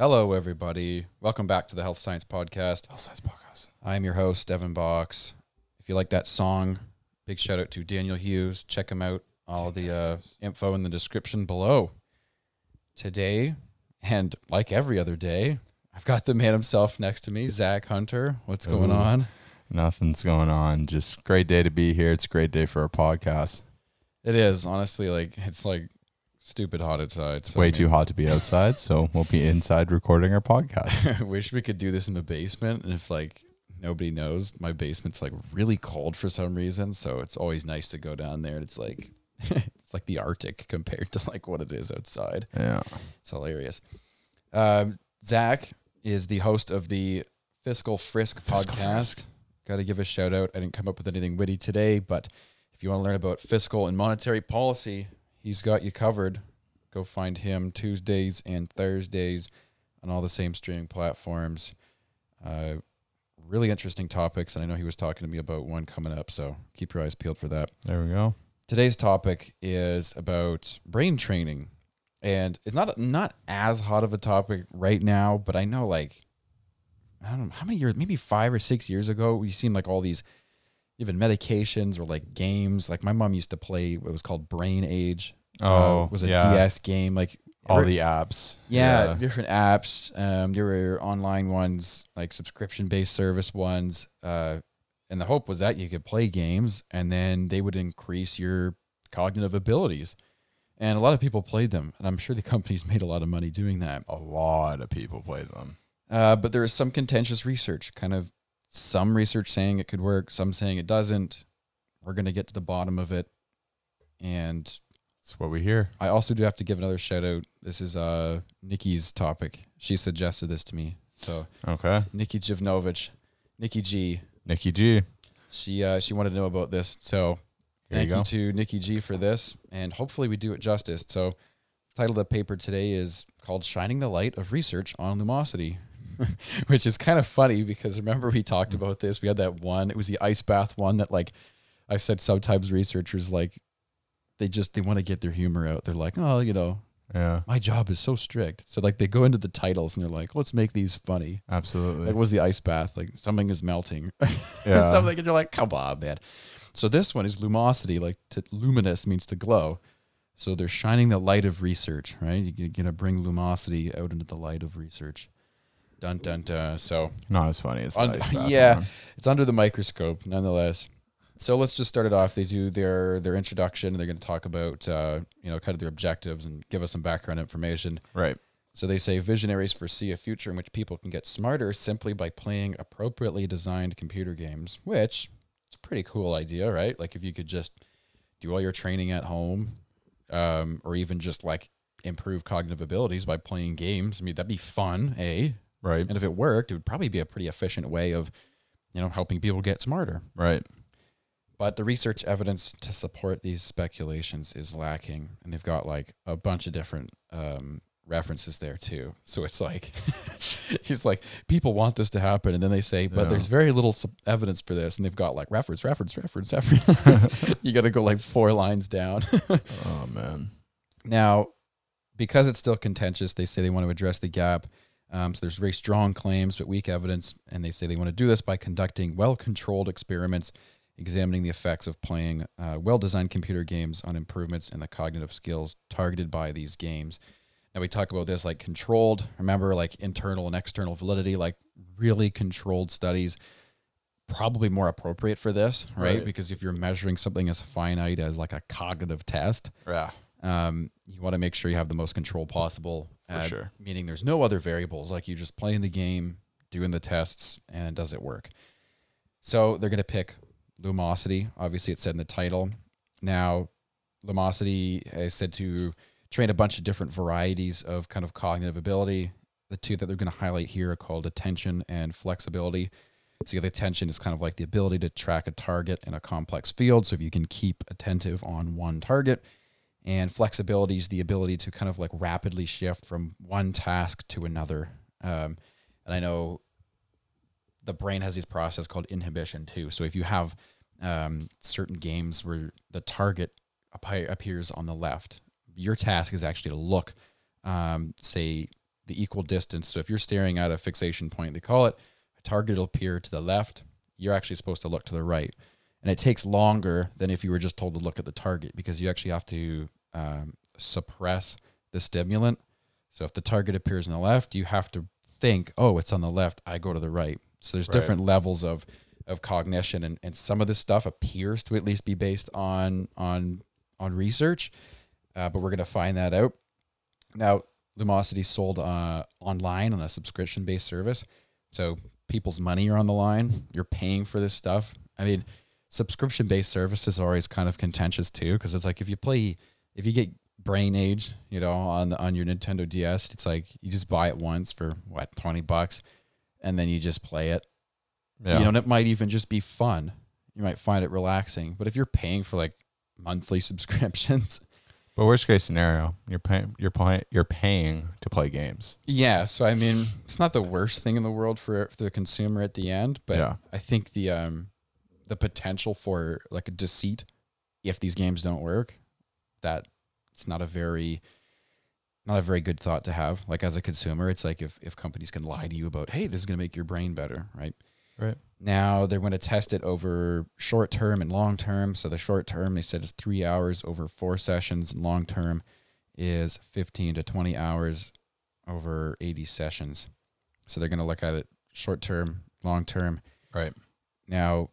Hello, everybody. Welcome back to the Health Science Podcast. I am your host, Devin Box. If you like that song, big shout out to Daniel Hughes. Check him out. All the info in the description below. Today, and like every other day, I've got the man himself next to me, Zach Hunter. What's going on? Nothing's going on. Just great day to be here. It's a great day for our podcast. It is. Honestly, it's stupid hot outside. So Way too hot to be outside, so we'll be inside recording our podcast. I wish we could do this in the basement, and if nobody knows, my basement's really cold for some reason, so it's always nice to go down there. And it's it's the Arctic compared to what it is outside. Yeah, it's hilarious. Zach is the host of the Fiscal Frisk podcast. Got to give a shout out. I didn't come up with anything witty today, but if you want to learn about fiscal and monetary policy, he's got you covered. Go find him Tuesdays and Thursdays on all the same streaming platforms. Really interesting topics, and I know he was talking to me about one coming up, so keep your eyes peeled for that. There we go. Today's topic is about brain training, and it's not as hot of a topic right now, but I know I don't know how many years, maybe 5 or 6 years ago, we seen all these even medications or games. My mom used to play what was called Brain Age. DS game. The apps. Yeah, different apps. There were online ones, subscription-based service ones. And the hope was that you could play games and then they would increase your cognitive abilities. And a lot of people played them. And I'm sure the companies made a lot of money doing that. A lot of people played them. But there is some contentious research, some research saying it could work, some saying it doesn't. We're going to get to the bottom of it. And that's what we hear. I also do have to give another shout out. This is Nikki's topic. She suggested this to me. So okay. Nikki Jivnovich. Nikki G. She wanted to know about this. So thank you to Nikki G for this. And hopefully we do it justice. So the title of the paper today is called Shining the Light of Research on Lumosity. Which is kind of funny because remember we talked about this. We had that one. It was the ice bath one that I said sometimes researchers they want to get their humor out. They're my job is so strict. So they go into the titles and they're let's make these funny. Absolutely. It was the ice bath. Something is melting. Yeah. Something and you're come on, man. So this one is lumosity. Luminous means to glow. So they're shining the light of research, right? You're going to bring lumosity out into the light of research. Dun dun dun. So not as funny as the ice bath. Yeah, man. It's under the microscope nonetheless. So let's just start it off. They do their introduction. And they're going to talk about their objectives and give us some background information. Right. So they say visionaries foresee a future in which people can get smarter simply by playing appropriately designed computer games, which it's a pretty cool idea, right? If you could just do all your training at home, or even just improve cognitive abilities by playing games. I mean, that'd be fun, eh? Right. And if it worked, it would probably be a pretty efficient way of, helping people get smarter. Right. But the research evidence to support these speculations is lacking. And they've got a bunch of different references there too. So it's he's people want this to happen. And then they say, but there's very little evidence for this. And they've got reference. You got to go 4 lines down. Oh man. Now, because it's still contentious, they say they want to address the gap. So there's very strong claims, but weak evidence. And they say they want to do this by conducting well-controlled experiments, examining the effects of playing well-designed computer games on improvements in the cognitive skills targeted by these games. Now we talk about this controlled, remember internal and external validity, really controlled studies, probably more appropriate for this, right? Because if you're measuring something as finite as a cognitive test, yeah. You want to make sure you have the most control possible. For sure. Meaning there's no other variables. You just playing the game, doing the tests, and does it work? So they're going to pick lumosity. Obviously, it's said in the title. Now, lumosity is said to train a bunch of different varieties of cognitive ability. The two that they're going to highlight here are called attention and flexibility. So the attention is the ability to track a target in a complex field. So if you can keep attentive on one target. And flexibility is the ability to rapidly shift from one task to another. And I know the brain has this process called inhibition too. So if you have certain games where the target appears on the left, your task is actually to look, say the equal distance. So if you're staring at a fixation point, they call it, a target will appear to the left. You're actually supposed to look to the right. And it takes longer than if you were just told to look at the target, because you actually have to suppress the stimulant. So if the target appears on the left, you have to think, oh, it's on the left, I go to the right. So there's different levels of cognition, and some of this stuff appears to at least be based on research, but we're going to find that out. Now, Lumosity sold online on a subscription-based service, so people's money are on the line. You're paying for this stuff. I mean, subscription-based services are always kind of contentious too, because it's like if you get Brain Age, you know, on your Nintendo DS, it's like you just buy it once for what, $20, and then you just play it. Yeah. You know, and it might even just be fun. You might find it relaxing. But if you're paying for like monthly subscriptions, but worst case scenario, you're paying to play games. Yeah, so I mean, it's not the worst thing in the world for the consumer at the end, but yeah. I think the potential for like a deceit if these games don't work, that it's not a very good thought to have. Like as a consumer, it's like if companies can lie to you about, hey, this is going to make your brain better, right? Right. Now they're going to test it over short term and long term. So the short term, they said, is 3 hours over 4 sessions. And long term is 15 to 20 hours over 80 sessions. So they're going to look at it short term, long term. Right. Now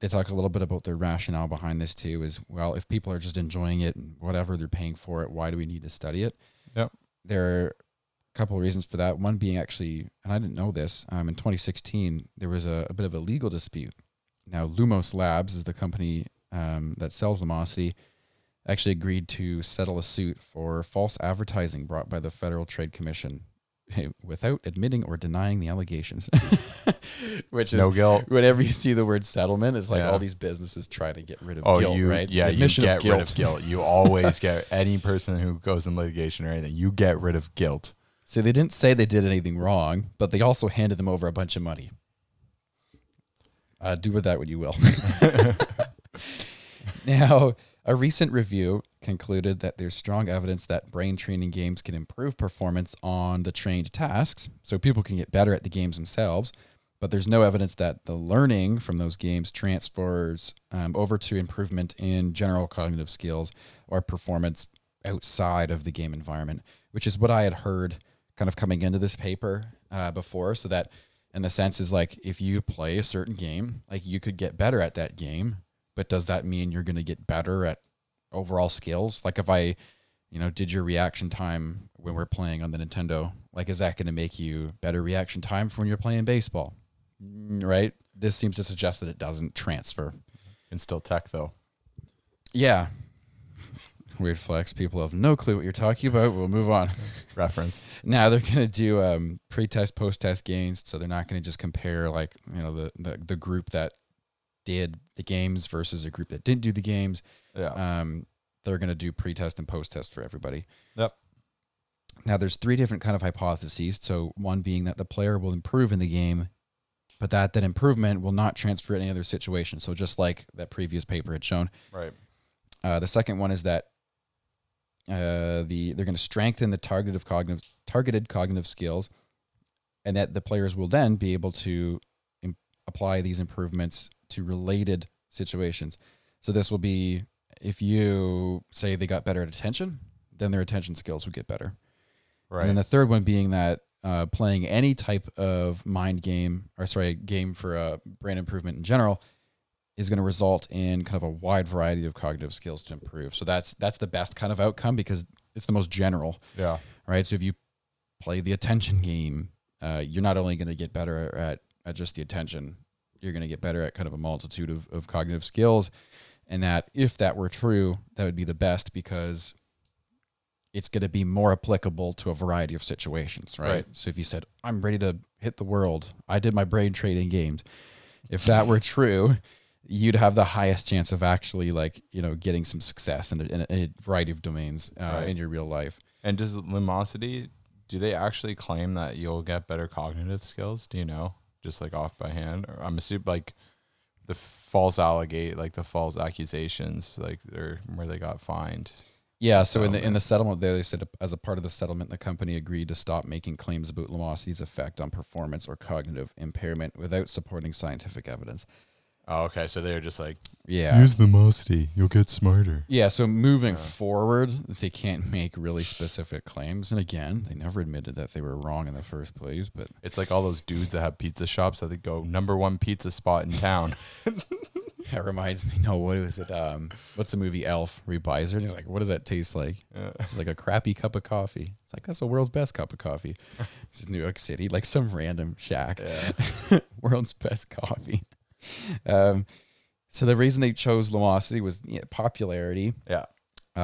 they talk a little bit about their rationale behind this too, is, well, if people are just enjoying it and whatever, they're paying for it, why do we need to study it? Yep. There are couple of reasons for that. One being actually, and I didn't know this, in 2016, there was a bit of a legal dispute. Now, Lumos Labs is the company that sells Lumosity, actually agreed to settle a suit for false advertising brought by the Federal Trade Commission without admitting or denying the allegations. Which is no guilt. Whenever you see the word settlement, it's like all these businesses try to get rid of guilt, right? Yeah, you get rid of guilt. You always get, any person who goes in litigation or anything, you get rid of guilt. So they didn't say they did anything wrong, but they also handed them over a bunch of money. Do with that what you will. Now, a recent review concluded that there's strong evidence that brain training games can improve performance on the trained tasks, so people can get better at the games themselves, but there's no evidence that the learning from those games transfers over to improvement in general cognitive skills or performance outside of the game environment, which is what I had heard kind of coming into this paper before. So that in the sense is like, if you play a certain game, like you could get better at that game, but does that mean you're going to get better at overall skills? Like if I, you know, did your reaction time when we're playing on the Nintendo, like, is that going to make you better reaction time from when you're playing baseball? Right. This seems to suggest that it doesn't transfer. And still tech though. Yeah. Weird flex. People have no clue what you're talking about. We'll move on. Reference. Now they're going to do pre-test, post-test gains. So they're not going to just compare like, you know, the group that did the games versus a group that didn't do the games. Yeah. They're going to do pre-test and post-test for everybody. Yep. Now there's 3 different kind of hypotheses. So one being that the player will improve in the game, but that improvement will not transfer in any other situation. So just like that previous paper had shown. Right. The second one is that they're going to strengthen the targeted cognitive skills, and that the players will then be able to apply these improvements to related situations. So this will be, if you say they got better at attention, then their attention skills would get better. Right. And then the third one being that playing any type of game for brain improvement in general is going to result in kind of a wide variety of cognitive skills to improve. So that's the best kind of outcome because it's the most general. Yeah. Right. So if you play the attention game, you're not only going to get better at just the attention, you're going to get better at kind of a multitude of cognitive skills. And that if that were true, that would be the best because it's going to be more applicable to a variety of situations. Right. So if you said, I'm ready to hit the world, I did my brain training games. If that were true, you'd have the highest chance of actually, like, you know, getting some success in a variety of domains in your real life. And does Lumosity, do they actually claim that you'll get better cognitive skills? Do you know, just like off by hand? Or I'm assuming like the false accusations, like where they got fined. Yeah, so in the settlement there, they said, as a part of the settlement, the company agreed to stop making claims about Lumosity's effect on performance or cognitive impairment without supporting scientific evidence. Oh, okay, so they're just like, yeah, use Lumosity, you'll get smarter. Yeah, so moving forward, they can't make really specific claims. And again, they never admitted that they were wrong in the first place. But it's like all those dudes that have pizza shops that they go, number one pizza spot in town. That reminds me, no, what was it? What's the movie Elf? Where he buys her, and he's like, what does that taste like? It's like a crappy cup of coffee. It's like, that's the world's best cup of coffee. This is New York City, like some random shack. Yeah. World's best coffee. So the reason they chose Lumosity was popularity. Yeah.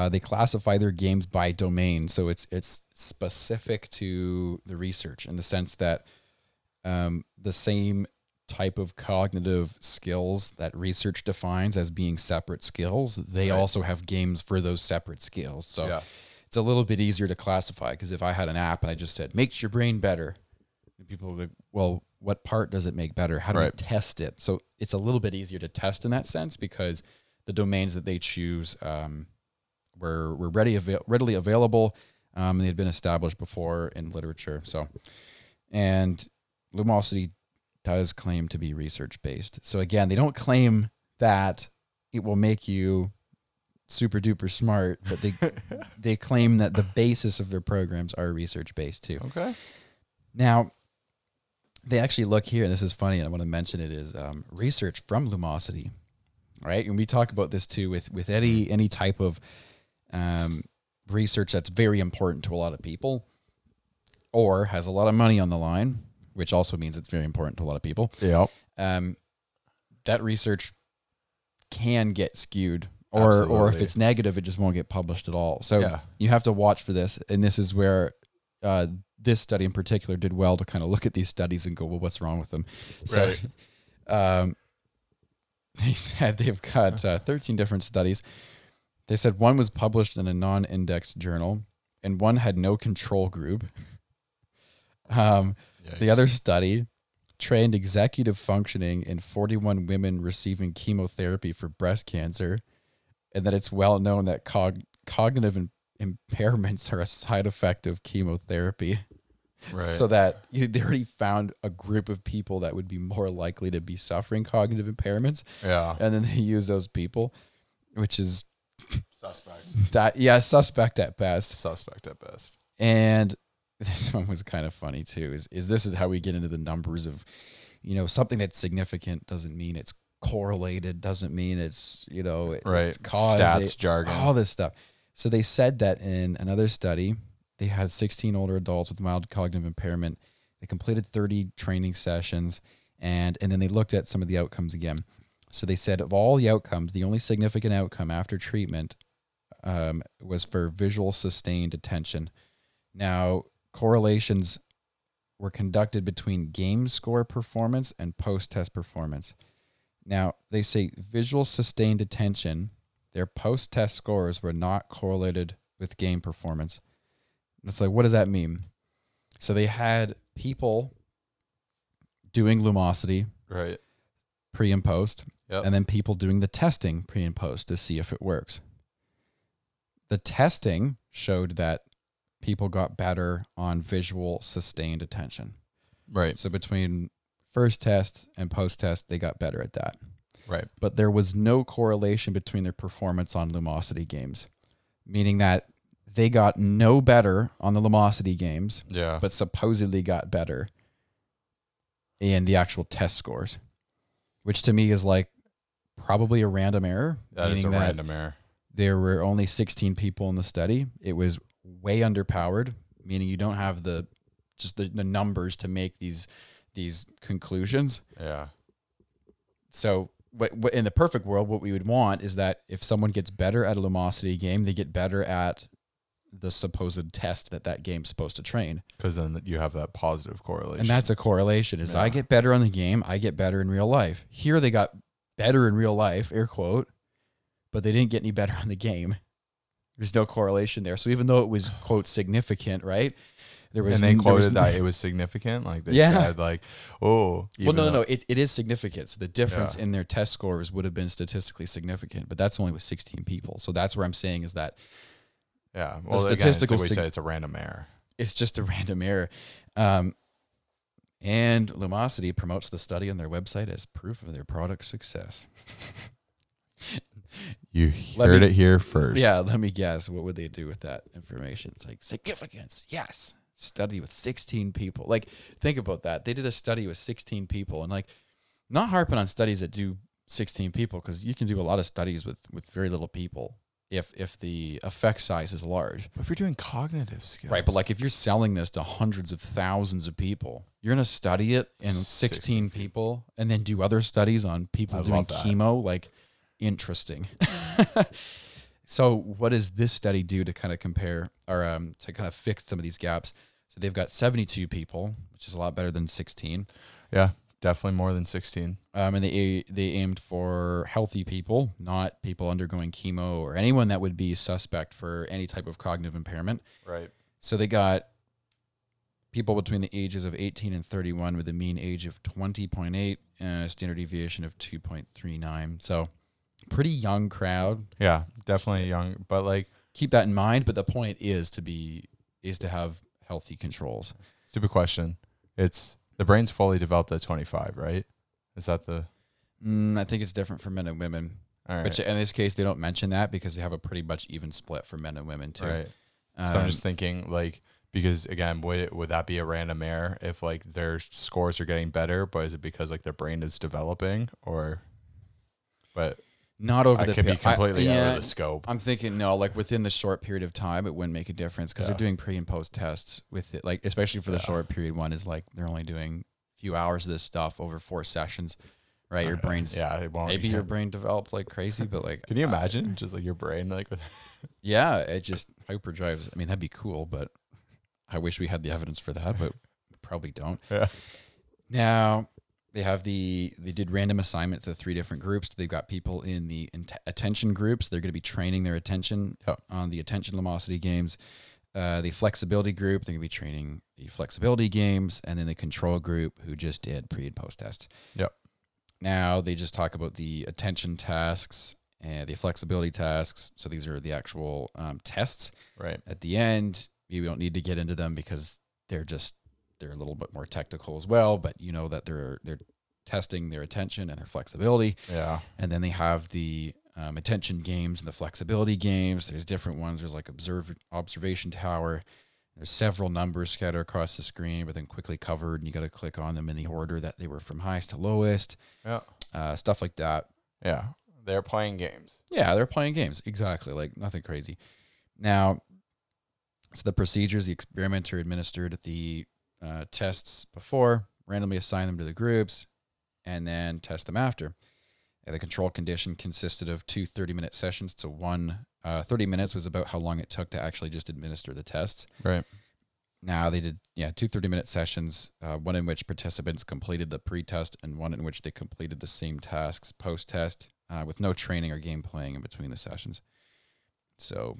They classify their games by domain. So it's specific to the research in the sense that the same type of cognitive skills that research defines as being separate skills, they also have games for those separate skills. So it's a little bit easier to classify, because if I had an app and I just said, makes your brain better, people would be, well, what part does it make better? How do we test it? So it's a little bit easier to test in that sense, because the domains that they choose were readily available. And they had been established before in literature. So, and Lumosity does claim to be research-based. So again, they don't claim that it will make you super duper smart, but they they claim that the basis of their programs are research-based too. Okay. Now, they actually look here, and this is funny, and I want to mention it, is research from Lumosity, right? And we talk about this too with any type of research that's very important to a lot of people or has a lot of money on the line, which also means it's very important to a lot of people. Yeah. That research can get skewed, or if it's negative, it just won't get published at all. So you have to watch for this, and this is where this study in particular did well to kind of look at these studies and go, well, what's wrong with them? So, they said they've got 13 different studies. They said one was published in a non-indexed journal and one had no control group. The other study trained executive functioning in 41 women receiving chemotherapy for breast cancer, and that it's well known that cognitive impairments are a side effect of chemotherapy. Right. So that they already found a group of people that would be more likely to be suffering cognitive impairments. Yeah. And then they use those people, which is suspect. Suspect at best. And this one was kind of funny too, is this is how we get into the numbers of, something that's significant doesn't mean it's correlated, doesn't mean it's, it's caused. Stats, jargon. All this stuff. So they said that in another study, they had 16 older adults with mild cognitive impairment. They completed 30 training sessions, and then they looked at some of the outcomes again. So they said of all the outcomes, the only significant outcome after treatment was for visual sustained attention. Now, correlations were conducted between game score performance and post-test performance. Now, they say visual sustained attention, their post-test scores were not correlated with game performance. And it's like, what does that mean? So they had people doing Lumosity pre and post, and then people doing the testing pre and post to see if it works. The testing showed that people got better on visual sustained attention. Right. So between first test and post-test, they got better at that. Right. But there was no correlation between their performance on Lumosity games, meaning that they got no better on the Lumosity games, but supposedly got better in the actual test scores, which to me is like probably a random error. That is a random error. There were only 16 people in the study. It was way underpowered, meaning you don't have the numbers to make these conclusions. Yeah. So in the perfect world, what we would want is that if someone gets better at a Lumosity game, they get better at the supposed test that game's supposed to train. Because then you have that positive correlation. And that's a correlation is I get better on the game, I get better in real life. Here they got better in real life, air quote, but they didn't get any better on the game. There's no correlation there. So even though it was, quote, significant, right? They quoted that it was significant. Like they said, like, oh, well, no, it is significant. So the difference in their test scores would have been statistically significant, but that's only with 16 people. So that's where I'm saying is that Yeah. Well, the statistical again, we say it's a random error. It's just a random error. And Lumosity promotes the study on their website as proof of their product's success. You heard it here first. Yeah, let me guess. What would they do with that information? It's like, significance, yes. Study with 16 people. Like, think about that. They did a study with 16 people. And, like, not harping on studies that do 16 people, because you can do a lot of studies with very little people if the effect size is large. But if you're doing cognitive skills. Right, but, like, if you're selling this to hundreds of thousands of people, you're going to study it in 16 people and then do other studies on people doing chemo, like... Interesting. So what does this study do to kind of compare or to kind of fix some of these gaps? So they've got 72 people, which is a lot better than 16. Yeah, definitely more than 16. And they aimed for healthy people, not people undergoing chemo or anyone that would be suspect for any type of cognitive impairment. Right. So they got people between the ages of 18 and 31 with a mean age of 20.8 and a standard deviation of 2.39. So... pretty young crowd. Yeah, definitely young, but like keep that in mind. But the point is to have healthy controls. Stupid question. It's the brain's fully developed at 25, right? Is that the? I think it's different for men and women. All right. But in this case, they don't mention that because they have a pretty much even split for men and women too. Right. So I'm just thinking like because again, would that be a random error if like their scores are getting better, but is it because like their brain is developing or? But. Not over the. It could be completely out of the scope. I'm thinking no, like within the short period of time, it wouldn't make a difference because they're doing pre and post tests with it, like especially for the short period one is like they're only doing a few hours of this stuff over 4 sessions, right? Your brain's it won't maybe your brain developed like crazy, but like can you imagine just like your brain like? Yeah, it just hyperdrives. I mean, that'd be cool, but I wish we had the evidence for that, but we probably don't. Yeah. Now. They did random assignments to 3 different groups. They've got people in the attention groups. They're going to be training their attention on the attention Lumosity games. The flexibility group, they're going to be training the flexibility games. And then the control group who just did pre and post tests. Yep. Now they just talk about the attention tasks and the flexibility tasks. So these are the actual tests. Right. At the end, maybe we don't need to get into them because they're a little bit more technical as well, but you know that they're testing their attention and their flexibility. Yeah. And then they have the attention games and the flexibility games. There's different ones. There's like observation tower. There's several numbers scattered across the screen, but then quickly covered, and you got to click on them in the order that they were from highest to lowest. Yeah. Stuff like that. Yeah. They're playing games. Yeah, they're playing games. Exactly. Like nothing crazy. Now, so the procedures, the experimenter administered at the tests before, randomly assign them to the groups, and then test them after. And the control condition consisted of 2 30-minute sessions, so one 30 minutes was about how long it took to actually just administer the tests. Right. Now they did 2 30-minute sessions, one in which participants completed the pre-test and one in which they completed the same tasks post-test with no training or game playing in between the sessions. So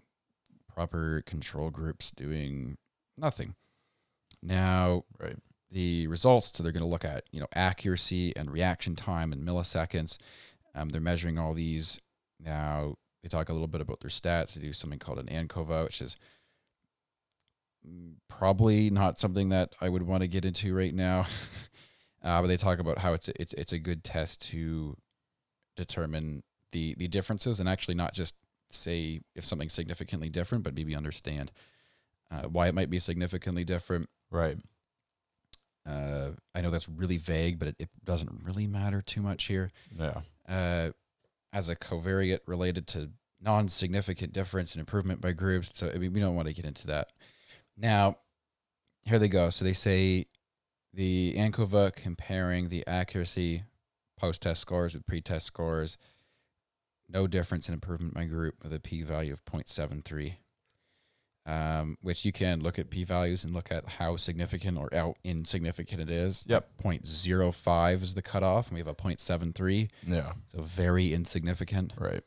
proper control groups doing nothing. Now, right. The results, so they're going to look at, accuracy and reaction time in milliseconds. They're measuring all these. Now, they talk a little bit about their stats. They do something called an ANCOVA, which is probably not something that I would want to get into right now. But they talk about how it's a good test to determine the differences and actually not just say if something's significantly different, but maybe understand why it might be significantly different. Right. I know that's really vague, but it doesn't really matter too much here. Yeah. As a covariate related to non-significant difference and improvement by groups. So, I mean, we don't want to get into that. Now, here they go. So they say the ANCOVA comparing the accuracy post-test scores with pre-test scores. No difference in improvement by group with a p-value of 0.73. Which you can look at p-values and look at how significant or how insignificant it is. Yep. 0.05 is the cutoff, and we have a 0.73. Yeah. So very insignificant. Right.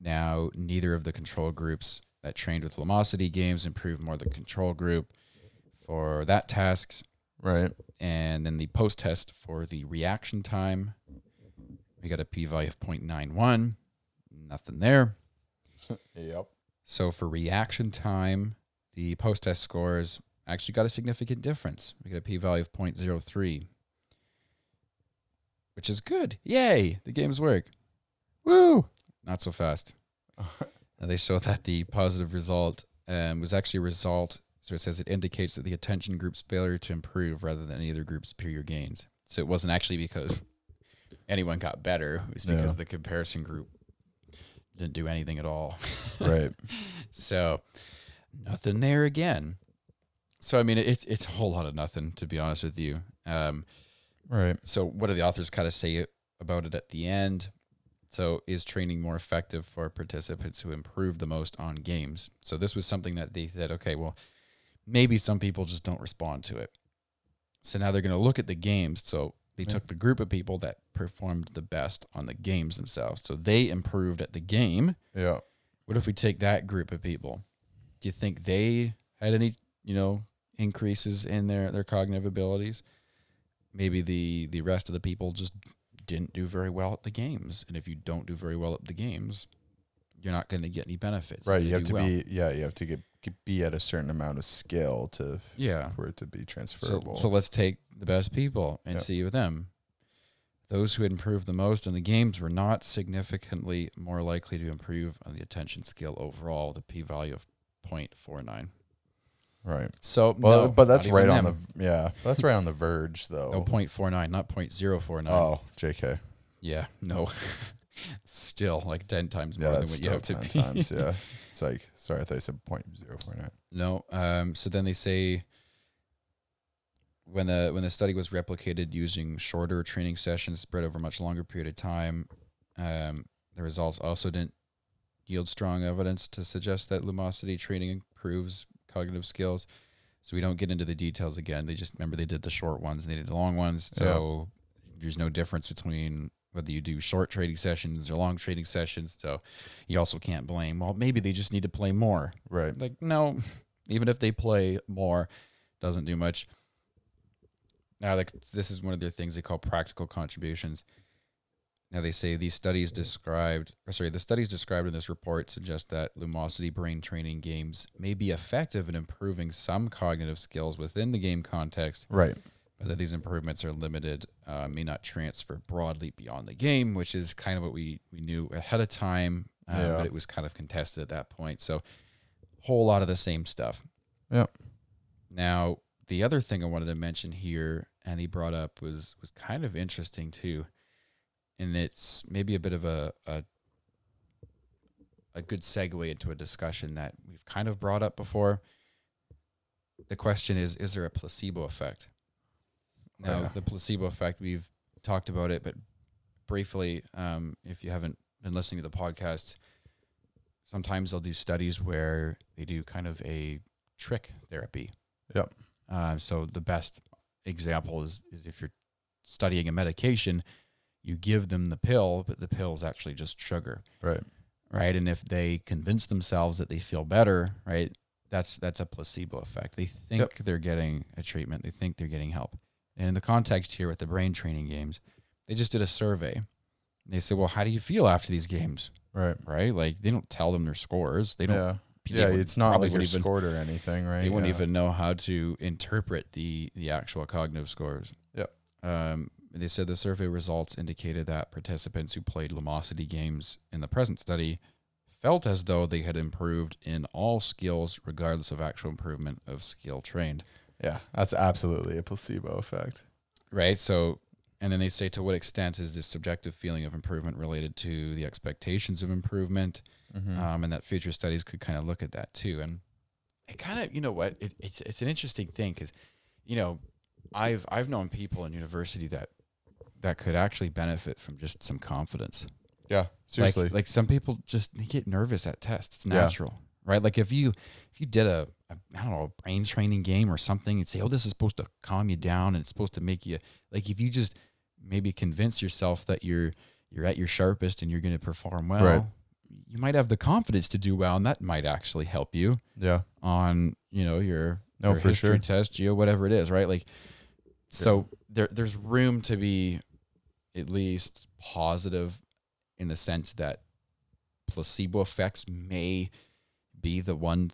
Now, neither of the control groups that trained with Lumosity games improved more than the control group for that task. Right. And then the post-test for the reaction time, we got a p-value of 0.91. Nothing there. Yep. So for reaction time, the post-test scores actually got a significant difference. We get a p-value of 0.03, which is good. Yay, the games work. Woo! Not so fast. They show that the positive result was actually a result, so it says it indicates that the attention group's failure to improve rather than any other group's superior gains. So it wasn't actually because anyone got better. It was because the comparison group didn't do anything at all. Right. So nothing there again. So, I mean, it's a whole lot of nothing, to be honest with you. Right. So what do the authors kind of say about it at the end? So is training more effective for participants who improve the most on games? So this was something that they said, okay, well, maybe some people just don't respond to it. So now they're going to look at the games. So they took the group of people that performed the best on the games themselves. So they improved at the game. Yeah. What if we take that group of people? Do you think they had any, you know, increases in their cognitive abilities? Maybe the rest of the people just didn't do very well at the games. And if you don't do very well at the games, you're not going to get any benefits. Right. You have to be at a certain amount of skill to for it to be transferable. So let's take the best people and see with them. Those who had improved the most in the games were not significantly more likely to improve on the attention skill overall with a p-value of 0.49. Right. So, well, no, but that's right on them. That's right on the verge though. No, 0.49, not 0.049. Oh, JK. Yeah, no. Still like 10 times more than what you have to be. Times, yeah. It's like, sorry, I thought I said 0.049. No. So then they say when the study was replicated using shorter training sessions spread over a much longer period of time, the results also didn't yield strong evidence to suggest that Lumosity training improves cognitive skills. So we don't get into the details again. They just, remember, they did the short ones and they did the long ones. So there's no difference between whether you do short training sessions or long training sessions. So you also can't blame, well, maybe they just need to play more. Right. Like, no, even if they play more, doesn't do much. Now, like, this is one of their things they call practical contributions. Now they say the studies described in this report suggest that Lumosity brain training games may be effective in improving some cognitive skills within the game context. Right. But that these improvements are limited, may not transfer broadly beyond the game, which is kind of what we knew ahead of time, but it was kind of contested at that point. So whole lot of the same stuff. Yeah. Now, the other thing I wanted to mention here, and he brought up was kind of interesting too. And it's maybe a bit of a good segue into a discussion that we've kind of brought up before. The question is there a placebo effect? Now, the placebo effect, we've talked about it, but briefly, if you haven't been listening to the podcast, sometimes they'll do studies where they do kind of a trick therapy. Yep. So the best example is if you're studying a medication, you give them the pill, but the pill is actually just sugar. Right. Right. And if they convince themselves that they feel better, right, that's a placebo effect. They think they're getting a treatment. They think they're getting help. And in the context here with the brain training games, they just did a survey. They said, well, how do you feel after these games? Right. Right. Like, they don't tell them their scores. They don't. Yeah. Yeah, it's not like you're scored or anything, right? They wouldn't even know how to interpret the actual cognitive scores. Yep. They said the survey results indicated that participants who played Lumosity games in the present study felt as though they had improved in all skills, regardless of actual improvement of skill trained. Yeah, that's absolutely a placebo effect. Right. So, and then they say, to what extent is this subjective feeling of improvement related to the expectations of improvement? Mm-hmm. And that future studies could kind of look at that too. And it kind of, you know what, it's an interesting thing because, you know, I've known people in university that could actually benefit from just some confidence. Yeah, seriously. Like some people just, they get nervous at tests. It's natural, right? Like if you did a brain training game or something and say, oh, this is supposed to calm you down and it's supposed to make you, like, if you just maybe convince yourself that you're at your sharpest and you're going to perform well, right, you might have the confidence to do well, and that might actually help you. Yeah. On, you know, your for history test, geo, whatever it is, right? Like, so there's room to be at least positive in the sense that placebo effects may be the one,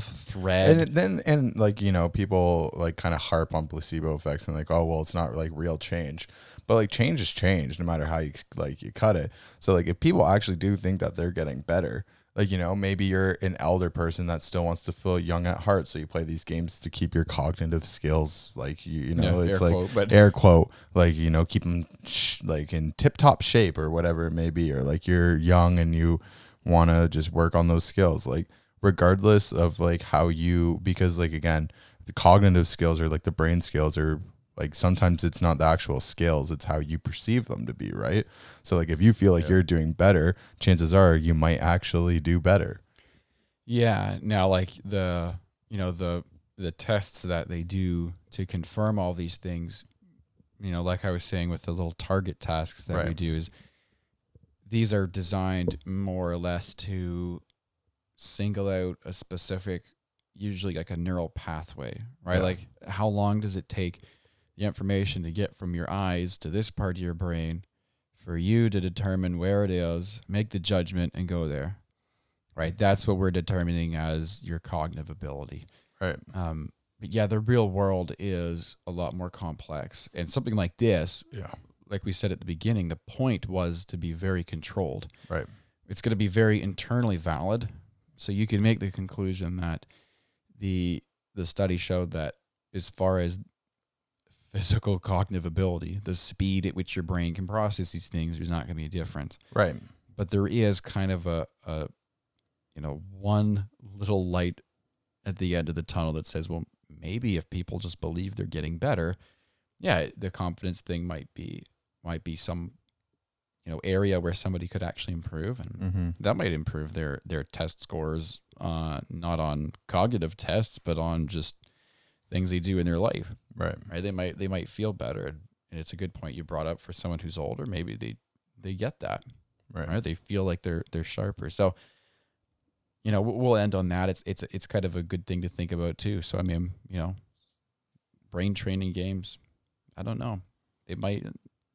thread. And like, people like kind of harp on placebo effects and like, oh, well, it's not like real change. But like change is change no matter how you like you cut it. So like if people actually do think that they're getting better, like, maybe you're an elder person that still wants to feel young at heart. So you play these games to keep your cognitive skills, like, yeah, it's like air quote, like, keep them like in tip top shape or whatever it may be. Or like you're young and you want to just work on those skills, like regardless of like how you, because like, again, the cognitive skills or like the brain skills are like, sometimes it's not the actual skills, it's how you perceive them to be, right? So like if you feel like you're doing better, chances are you might actually do better. Yeah. Now like the, the tests that they do to confirm all these things, like I was saying with the little target tasks that we do, is these are designed more or less to single out a specific, usually like a neural pathway, right? Yeah. Like how long does it take the information to get from your eyes to this part of your brain for you to determine where it is, make the judgment and go there, right? That's what we're determining as your cognitive ability. Right. But yeah, the real world is a lot more complex, and something like this, like we said at the beginning, the point was to be very controlled, right? It's going to be very internally valid. So you can make the conclusion that the study showed that as far as physical cognitive ability, the speed at which your brain can process these things, there's not going to be a difference. Right. But there is kind of a one little light at the end of the tunnel that says, well, maybe if people just believe they're getting better, the confidence thing might be some, area where somebody could actually improve, and that might improve their test scores, not on cognitive tests, but on just things they do in their life. Right. They might feel better. And it's a good point you brought up for someone who's older. Maybe they get that. Right. They feel like they're sharper. So, we'll end on that. It's kind of a good thing to think about too. So, I mean, brain training games, I don't know. They might,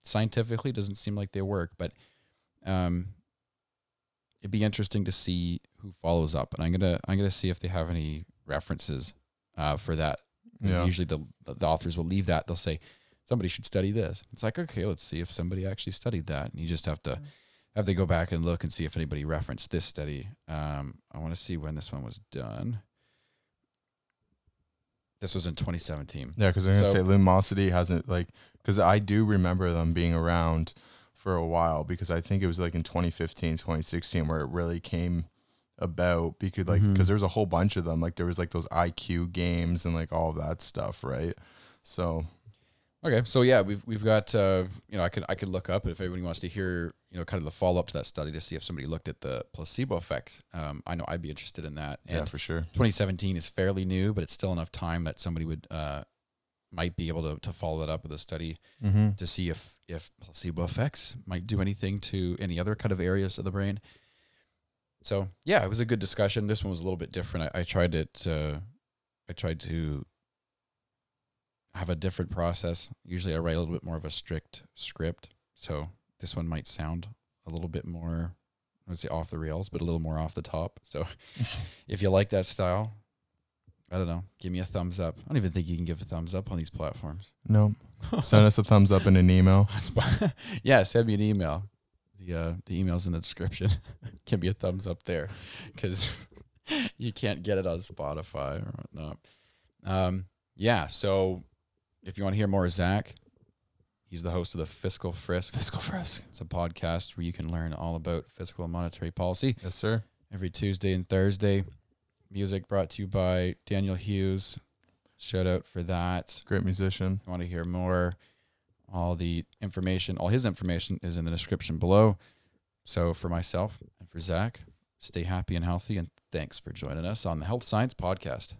scientifically doesn't seem like they work, but, it'd be interesting to see who follows up, and I'm going to see if they have any references, for that. Usually the authors will leave that. They'll say, somebody should study this. It's like, okay, let's see if somebody actually studied that. And you just have to go back and look and see if anybody referenced this study. I want to see when this one was done. This was in 2017. Yeah, because I'm going to say Lumosity hasn't, like, because I do remember them being around for a while, because I think it was like in 2015, 2016 where it really came about, because like because there's a whole bunch of them, like there was like those IQ games and like all of that stuff, right? So okay, so yeah, we've got I could look up if anybody wants to hear kind of the follow up to that study to see if somebody looked at the placebo effect. I know I'd be interested in that. And yeah, for sure. 2017 is fairly new, but it's still enough time that somebody would might be able to follow that up with a study to see if placebo effects might do anything to any other kind of areas of the brain. So yeah, it was a good discussion. This one was a little bit different. I tried it. I tried to have a different process. Usually I write a little bit more of a strict script. So this one might sound a little bit more, I would say off the rails, but a little more off the top. So if you like that style, I don't know, give me a thumbs up. I don't even think you can give a thumbs up on these platforms. No. Send us a thumbs up in an email. Yeah, send me an email. The email's in the description. Give me a thumbs up there, because you can't get it on Spotify or whatnot. Yeah, so if you want to hear more of Zach, he's the host of the Fiscal Frisk. Fiscal Frisk. It's a podcast where you can learn all about fiscal and monetary policy. Yes, sir. Every Tuesday and Thursday. Music brought to you by Daniel Hughes. Shout out for that. Great musician. If you want to hear more, all the information, all his information is in the description below. So for myself and for Zach, stay happy and healthy, and thanks for joining us on the Health Science Podcast.